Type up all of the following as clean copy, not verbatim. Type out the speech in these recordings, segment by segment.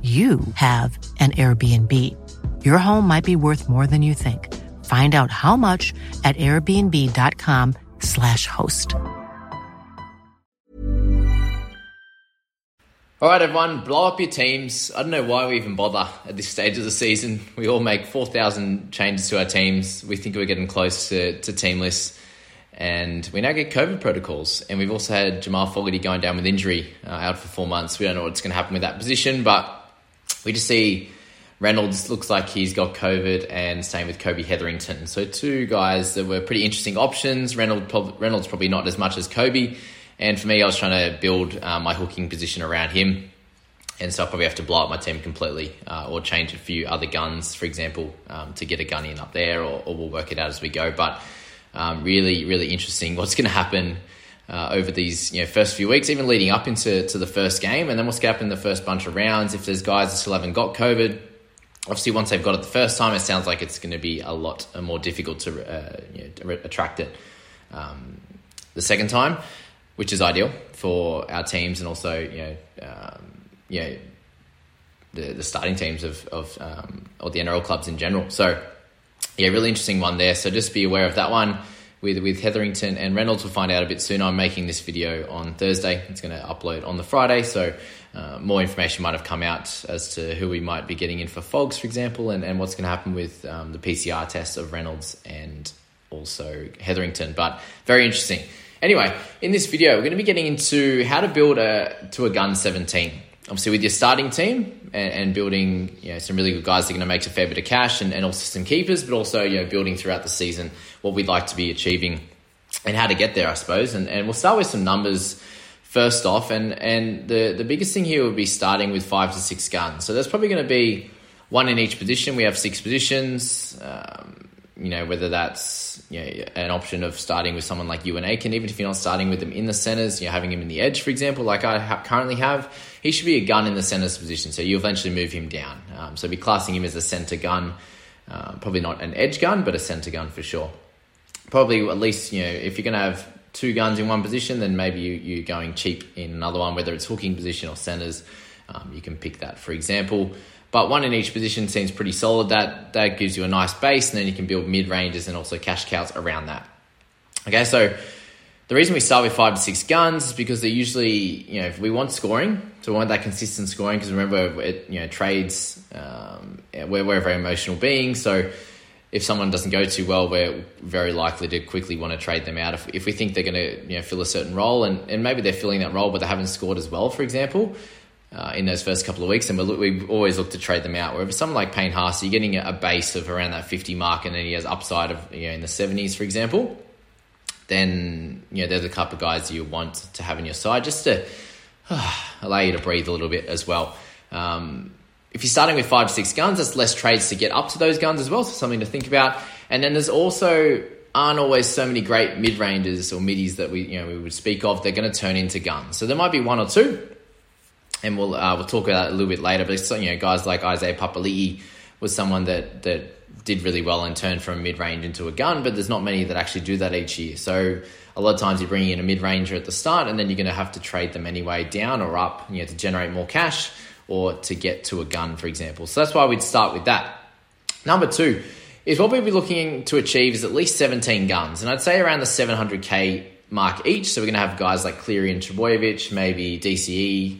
you have an Airbnb. Your home might be worth more than you think. Find out how much at airbnb.com/host. All right, everyone, blow up your teams. I don't know why we even bother at this stage of the season. We all make 4,000 changes to our teams. We think we're getting close to team lists. And we now get COVID protocols. And we've also had Jamal Fogarty going down with injury, out for 4 months. We don't know what's going to happen with that position, but we just see Reynolds looks like he's got COVID, and same with Kobe Hetherington. So two guys that were pretty interesting options. Reynolds probably not as much as Kobe. And for me, I was trying to build my hooking position around him. And so I probably have to blow up my team completely or change a few other guns, for example, to get a gun in up there, or we'll work it out as we go. But really, really interesting what's going to happen over these first few weeks, even leading up into the first game, and then what's going to happen in the first bunch of rounds. If there's guys that still haven't got COVID, obviously once they've got it the first time, it sounds like it's going to be a lot more difficult to attract it the second time, which is ideal for our teams, and also the starting teams of or the NRL clubs in general. So yeah, really interesting one there. So just be aware of that one. With Hetherington and Reynolds, we'll find out a bit sooner. I'm making this video on Thursday. It's going to upload on the Friday, so more information might have come out as to who we might be getting in for Fogs, for example, and what's going to happen with the PCR tests of Reynolds and also Hetherington. But very interesting. Anyway, in this video, we're going to be getting into how to build to a gun 17. Obviously, with your starting team and building some really good guys that are going to make a fair bit of cash, and also some keepers, but also building throughout the season what we'd like to be achieving and how to get there, I suppose. And we'll start with some numbers first off. And the biggest thing here would be starting with 5 to 6 guns. So there's probably going to be one in each position. We have 6 positions, whether that's an option of starting with someone like you and Aiken, even if you're not starting with them in the centres, having him in the edge, for example, like I currently have. He should be a gun in the centre's position, so you eventually move him down. So be classing him as a centre gun, probably not an edge gun, but a centre gun for sure. Probably at least, if you're going to have 2 guns in one position, then maybe you're going cheap in another one, whether it's hooking position or centres. You can pick that, for example. But one in each position seems pretty solid. That gives you a nice base, and then you can build mid-ranges and also cash cows around that. Okay, so the reason we start with 5 to 6 guns is because they're usually, if we want scoring, so we want that consistent scoring, because remember, trades, we're very emotional beings, so if someone doesn't go too well, we're very likely to quickly want to trade them out. If we think they're going to fill a certain role, and maybe they're filling that role, but they haven't scored as well, for example, in those first couple of weeks, and we always look to trade them out. Whereas someone like Payne Haas, you're getting a base of around that 50 mark, and then he has upside of in the 70s, for example, then they're the type of guys you want to have on your side, just to allow you to breathe a little bit as well. If you're starting with 5 to 6 guns, there's less trades to get up to those guns as well, so something to think about. And then there's also aren't always so many great mid-rangers or middies that we would speak of. They're going to turn into guns, so there might be 1 or 2, and we'll talk about it a little bit later. But guys like Isaiah Papali'i was someone that did really well and turned from mid-range into a gun, but there's not many that actually do that each year. So a lot of times you're bringing in a mid-ranger at the start, and then you're going to have to trade them anyway down or up, to generate more cash or to get to a gun, for example. So that's why we'd start with that. Number two is what we'd be looking to achieve is at least 17 guns, and I'd say around the 700K mark each. So we're going to have guys like Cleary and Trbojevic, maybe DCE,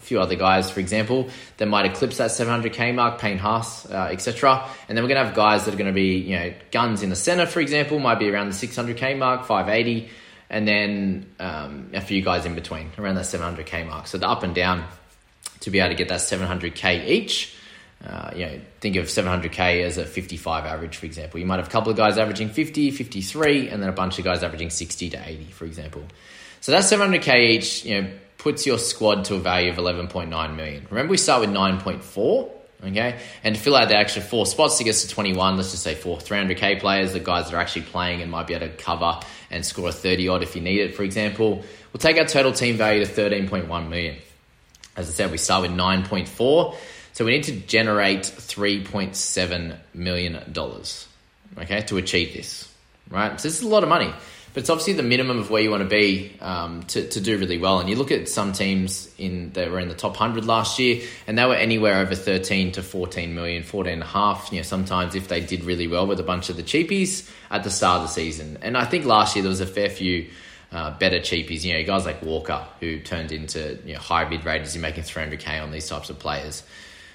few other guys, for example, that might eclipse that 700K mark, Payne Haas, etc. And then we're going to have guys that are going to be, guns in the center, for example, might be around the 600K mark, 580, and then a few guys in between, around that 700K mark. So the up and down to be able to get that 700K each. Think of 700K as a 55 average, for example. You might have a couple of guys averaging 50, 53, and then a bunch of guys averaging 60 to 80, for example. So that's 700K each, puts your squad to a value of 11.9 million. Remember, we start with 9.4, okay? And to fill out the extra 4 spots to get to 21, let's just say 4 300K players, the guys that are actually playing and might be able to cover and score a 30-odd if you need it, for example, we'll take our total team value to 13.1 million. As I said, we start with 9.4, so we need to generate $3.7 million, okay, to achieve this, right? So this is a lot of money. But it's obviously the minimum of where you want to be to do really well. And you look at some teams that were in the top 100 last year, and they were anywhere over 13 to 14 million, 14 and a half. Sometimes if they did really well with a bunch of the cheapies at the start of the season. And I think last year there was a fair few better cheapies. Guys like Walker, who turned into high mid raters, you're making 300K on these types of players,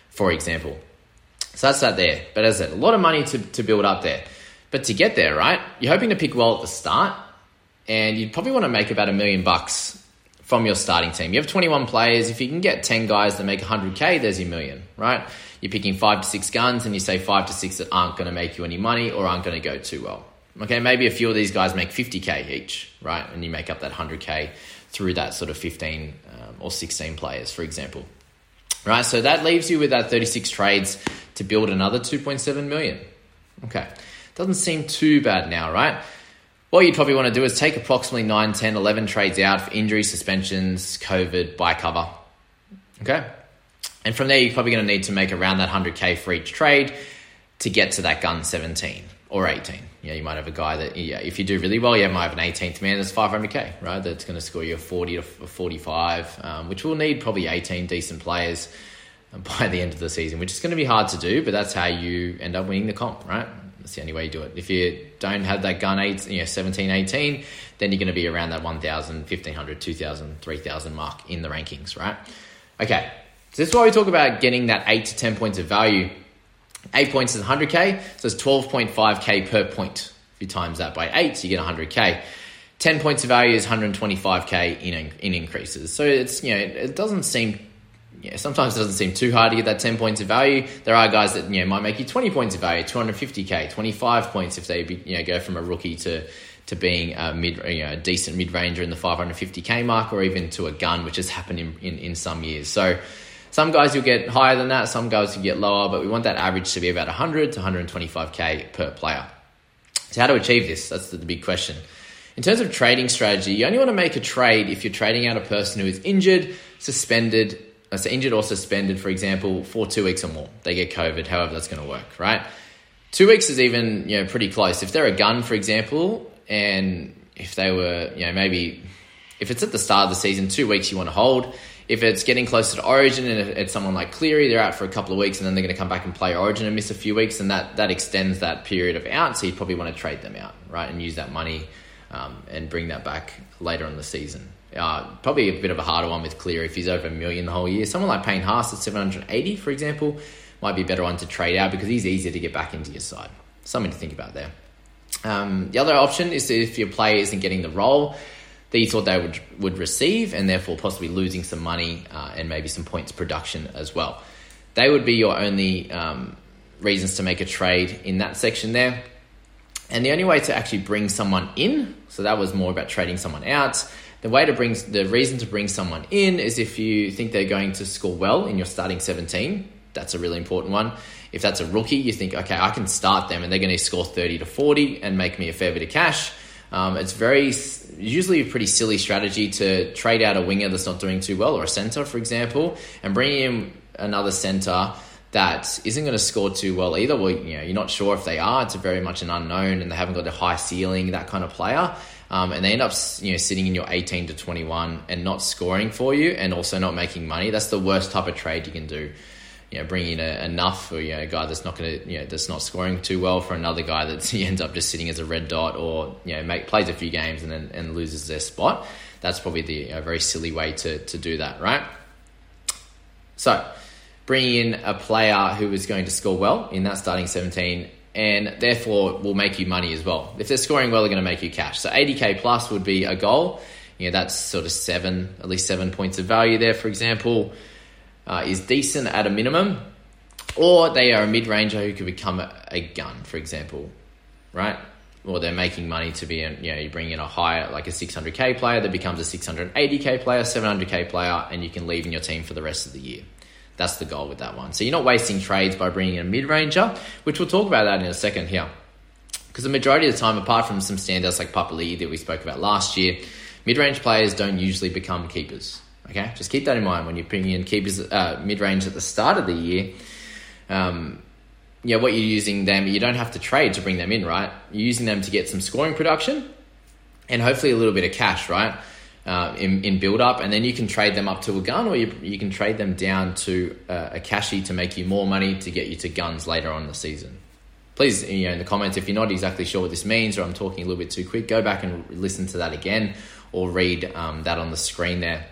for example. So that's that there. But as I said, a lot of money to build up there. But to get there, right, you're hoping to pick well at the start. And you'd probably want to make about $1 million from your starting team. You have 21 players. If you can get 10 guys that make 100K, there's $1 million, right? You're picking 5 to 6 guns, and you say 5 to 6 that aren't going to make you any money or aren't going to go too well. Okay, maybe a few of these guys make 50K each, right? And you make up that 100K through that sort of 15 or 16 players, for example. Right, so that leaves you with that 36 trades to build another 2.7 million. Okay, doesn't seem too bad now, right? What you'd probably want to do is take approximately 9, 10, 11 trades out for injuries, suspensions, COVID, buy cover. Okay? And from there, you're probably going to need to make around that 100K for each trade to get to that gun 17 or 18. You might have a guy that, if you do really well, you might have an 18th man that's 500K, right? That's going to score you a 40 to 45, which will need probably 18 decent players by the end of the season, which is going to be hard to do, but that's how you end up winning the comp, right? That's the only way you do it. If you don't have that gun 17, 18, then you're going to be around that 1,000, 1,500, 2,000, 3,000 mark in the rankings, right? Okay, so this is why we talk about getting that 8 to 10 points of value. 8 points is 100K, so it's 12.5K per point. If you times that by 8, so you get 100K. 10 points of value is 125K in increases. So it's it doesn't seem... sometimes it doesn't seem too hard to get that 10 points of value. There are guys that might make you 20 points of value, 250K, 25 points if they go from a rookie to being a decent mid-ranger in the 550K mark, or even to a gun, which has happened in some years. So some guys you'll get higher than that, some guys you get lower, but we want that average to be about 100 to 125K per player. So how to achieve this? That's the big question. In terms of trading strategy, you only want to make a trade if you're trading out a person who is injured, suspended, for example, for 2 weeks or more. They get COVID, however that's going to work, right? 2 weeks is even, pretty close. If they're a gun, for example, and if they were, maybe if it's at the start of the season, 2 weeks you want to hold. If it's getting closer to Origin and it's someone like Cleary, they're out for a couple of weeks and then they're going to come back and play Origin and miss a few weeks, and that extends that period of out, so you probably want to trade them out, right, and use that money and bring that back later in the season. Probably a bit of a harder one with Cleary if he's over $1 million the whole year. Someone like Payne Haas at 780, for example, might be a better one to trade out because he's easier to get back into your side. Something to think about there. The other option is if your player isn't getting the role that you thought they would receive, and therefore possibly losing some money and maybe some points production as well. They would be your only reasons to make a trade in that section there. And the only way to actually bring someone in, so that was more about trading someone out. The reason to bring someone in is if you think they're going to score well in your starting 17. That's a really important one. If that's a rookie, you think, okay, I can start them and they're going to score 30 to 40 and make me a fair bit of cash. It's very usually a pretty silly strategy to trade out a winger that's not doing too well, or a centre, for example, and bring in another centre that isn't going to score too well either. Well, you know, you're not sure if they are. It's very much an unknown, and they haven't got a high ceiling, that kind of player. And they end up, you know, sitting in your 18 to 21 and not scoring for you, and also not making money. That's the worst type of trade you can do. You know, bring in enough for, you know, a guy that's not going to, you know, that's not scoring too well for another guy that ends up just sitting as a red dot, or, you know, plays a few games and then and loses their spot. That's probably the very silly way to do that, right? So, bringing in a player who is going to score well in that starting 17, and therefore will make you money as well. If they're scoring well, they're going to make you cash. So 80k plus would be a goal. You know, that's sort of at least seven points of value there, for example. Is decent at a minimum, or they are a mid-ranger who could become a gun, for example, right? Or they're making money to be, you bring in a higher, like a 600k player that becomes a 680k player, 700k player, and you can leave in your team for the rest of the year. That's the goal with that one. So you're not wasting trades by bringing in a mid-ranger, which we'll talk about that in a second here. Because the majority of the time, apart from some standouts like Papali'i that we spoke about last year, mid-range players don't usually become keepers. Okay, just keep that in mind when you're bringing in keepers mid-range at the start of the year. What you're using them, you don't have to trade to bring them in, right? You're using them to get some scoring production and hopefully a little bit of cash, right? In build-up, and then you can trade them up to a gun, or you can trade them down to a cashy to make you more money to get you to guns later on in the season. Please, in the comments, if you're not exactly sure what this means, or I'm talking a little bit too quick, go back and listen to that again, or read that on the screen there.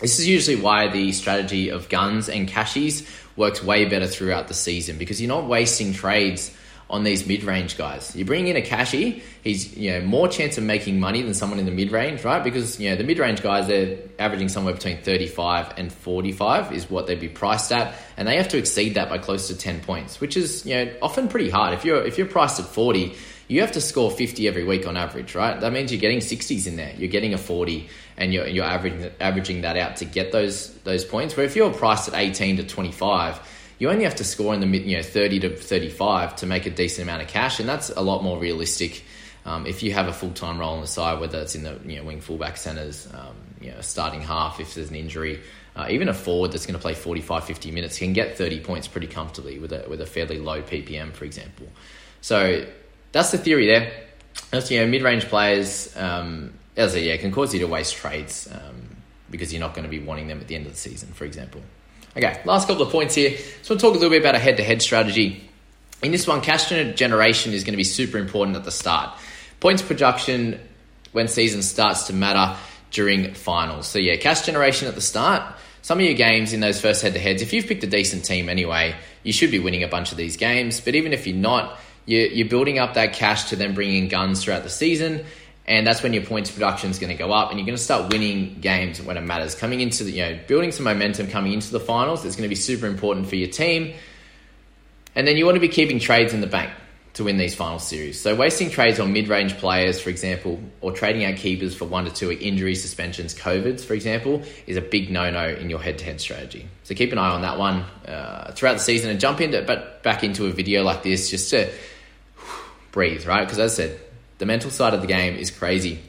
This is usually why the strategy of guns and cashies works way better throughout the season, because you're not wasting trades on these mid-range guys. You bring in a cashie, he's more chance of making money than someone in the mid-range, right? Because the mid-range guys, they're averaging somewhere between 35 and 45 is what they'd be priced at, and they have to exceed that by close to 10 points, which is often pretty hard. If you're priced at 40, you have to score 50 every week on average, right? That means you're getting 60s in there. You're getting a 40, and you're averaging that out to get those points. Where if you're priced at 18 to 25, you only have to score in the mid, 30 to 35 to make a decent amount of cash, and that's a lot more realistic. If you have a full-time role on the side, whether it's in the wing fullback centres, starting half if there's an injury, even a forward that's going to play 45, 50 minutes can get 30 points pretty comfortably with a fairly low PPM, for example. So that's the theory there. That's, mid-range players, can cause you to waste trades because you're not going to be wanting them at the end of the season, for example. Okay, last couple of points here. So we'll talk a little bit about a head-to-head strategy. In this one, cash generation is going to be super important at the start. Points production when season starts to matter during finals. So cash generation at the start. Some of your games in those first head-to-heads, if you've picked a decent team anyway, you should be winning a bunch of these games. But even if you're not, you're building up that cash to then bring in guns throughout the season, and that's when your points production is going to go up, and you're going to start winning games when it matters. Coming into the, building some momentum coming into the finals is going to be super important for your team, and then you want to be keeping trades in the bank to win these final series. So wasting trades on mid-range players, for example, or trading out keepers for 1 to 2 injuries, suspensions, COVIDs, for example, is a big no-no in your head-to-head strategy. So keep an eye on that one throughout the season, and back into a video like this just to breathe, right? Because as I said, the mental side of the game is crazy.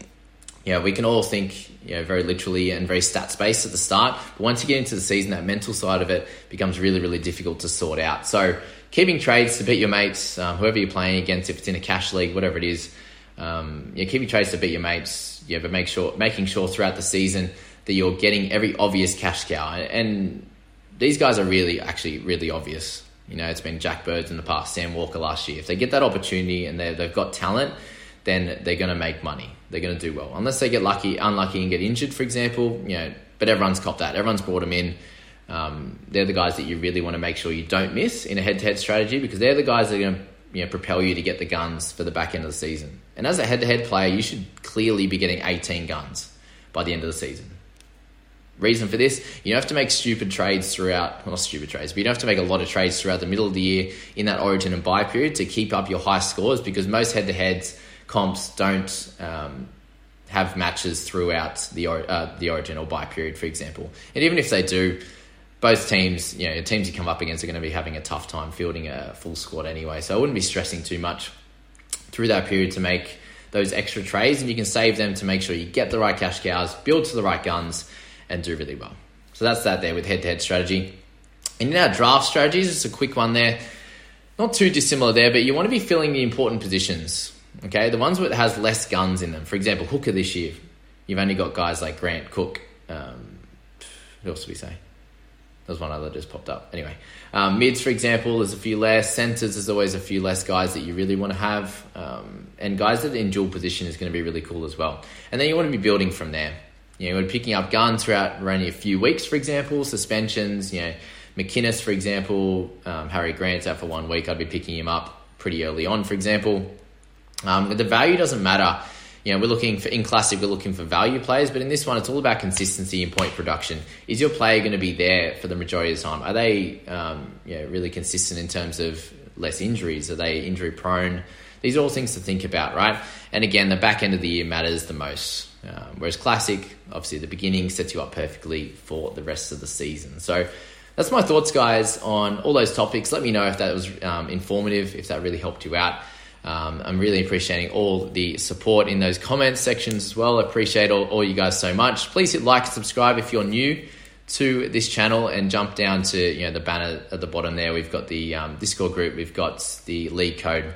We can all think very literally and very stats-based at the start, but once you get into the season, that mental side of it becomes really, really difficult to sort out. So keeping trades to beat your mates, whoever you're playing against, if it's in a cash league, whatever it is, keeping trades to beat your mates, but making sure throughout the season that you're getting every obvious cash cow. And these guys are really obvious. It's been Jack Birds in the past, Sam Walker last year. If they get that opportunity and they've got talent, then they're going to make money. They're going to do well. Unless they get unlucky and get injured, for example. But everyone's copped that. Everyone's brought them in. They're the guys that you really want to make sure you don't miss in a head-to-head strategy, because they're the guys that are going to propel you to get the guns for the back end of the season. And as a head-to-head player, you should clearly be getting 18 guns by the end of the season. Reason for this, you don't have to make you don't have to make a lot of trades throughout the middle of the year in that origin and bye period to keep up your high scores, because most head-to-heads comps don't have matches throughout the origin or bye period, for example. And even if they do, both teams, the teams you come up against are going to be having a tough time fielding a full squad anyway. So I wouldn't be stressing too much through that period to make those extra trades, and you can save them to make sure you get the right cash cows, build to the right guns, and do really well. So that's that there with head-to-head strategy. And in our draft strategies, it's a quick one there. Not too dissimilar there, but you want to be filling the important positions, okay? The ones where it has less guns in them. For example, hooker this year, you've only got guys like Grant, Cook. What else did we say? There was one other that just popped up. Anyway, mids, for example, there's a few less. Centres, there's always a few less guys that you really want to have. And guys that are in dual position is going to be really cool as well. And then you want to be building from there. You know, you're picking up guns throughout only a few weeks, for example, suspensions, you know, McInnes, for example, Harry Grant's out for 1 week. I'd be picking him up pretty early on, for example. But the value doesn't matter. You know, we're looking for, in Classic, we're looking for value players, but in this one, it's all about consistency and point production. Is your player going to be there for the majority of the time? Are they, you know, really consistent in terms of less injuries? Are they injury prone? These are all things to think about, right? And again, the back end of the year matters the most. Whereas Classic, obviously, the beginning sets you up perfectly for the rest of the season. So, that's my thoughts, guys, on all those topics. Let me know if that was informative, if that really helped you out. I'm really appreciating all the support in those comments sections as well. I appreciate all you guys so much. Please hit like and subscribe if you're new to this channel, and jump down to, you know, the banner at the bottom there. We've got the Discord group. We've got the league code,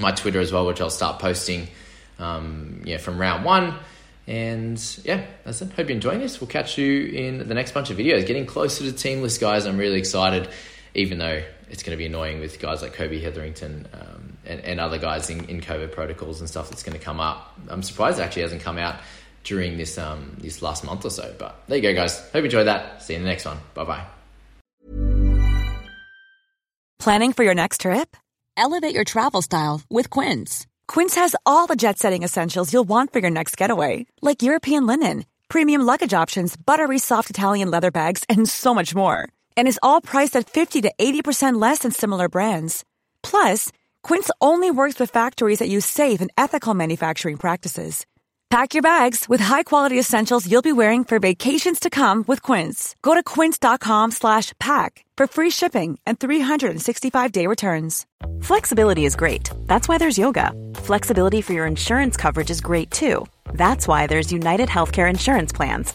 my Twitter as well, which I'll start posting from round one. And yeah, that's it. Hope you're enjoying this. We'll catch you in the next bunch of videos. Getting closer to team list, guys. I'm really excited, even though it's going to be annoying with guys like Kobe Hetherington and other guys in COVID protocols and stuff that's going to come up. I'm surprised it actually hasn't come out during this this last month or so. But there you go, guys. Hope you enjoyed that. See you in the next one. Bye-bye. Planning for your next trip? Elevate your travel style with Quince. Quince has all the jet-setting essentials you'll want for your next getaway, like European linen, premium luggage options, buttery soft Italian leather bags, and so much more. And is all priced at 50 to 80% less than similar brands. Plus, Quince only works with factories that use safe and ethical manufacturing practices. Pack your bags with high-quality essentials you'll be wearing for vacations to come with Quince. Go to quince.com/pack for free shipping and 365-day returns. Flexibility is great. That's why there's yoga. Flexibility for your insurance coverage is great, too. That's why there's United Healthcare Insurance Plans.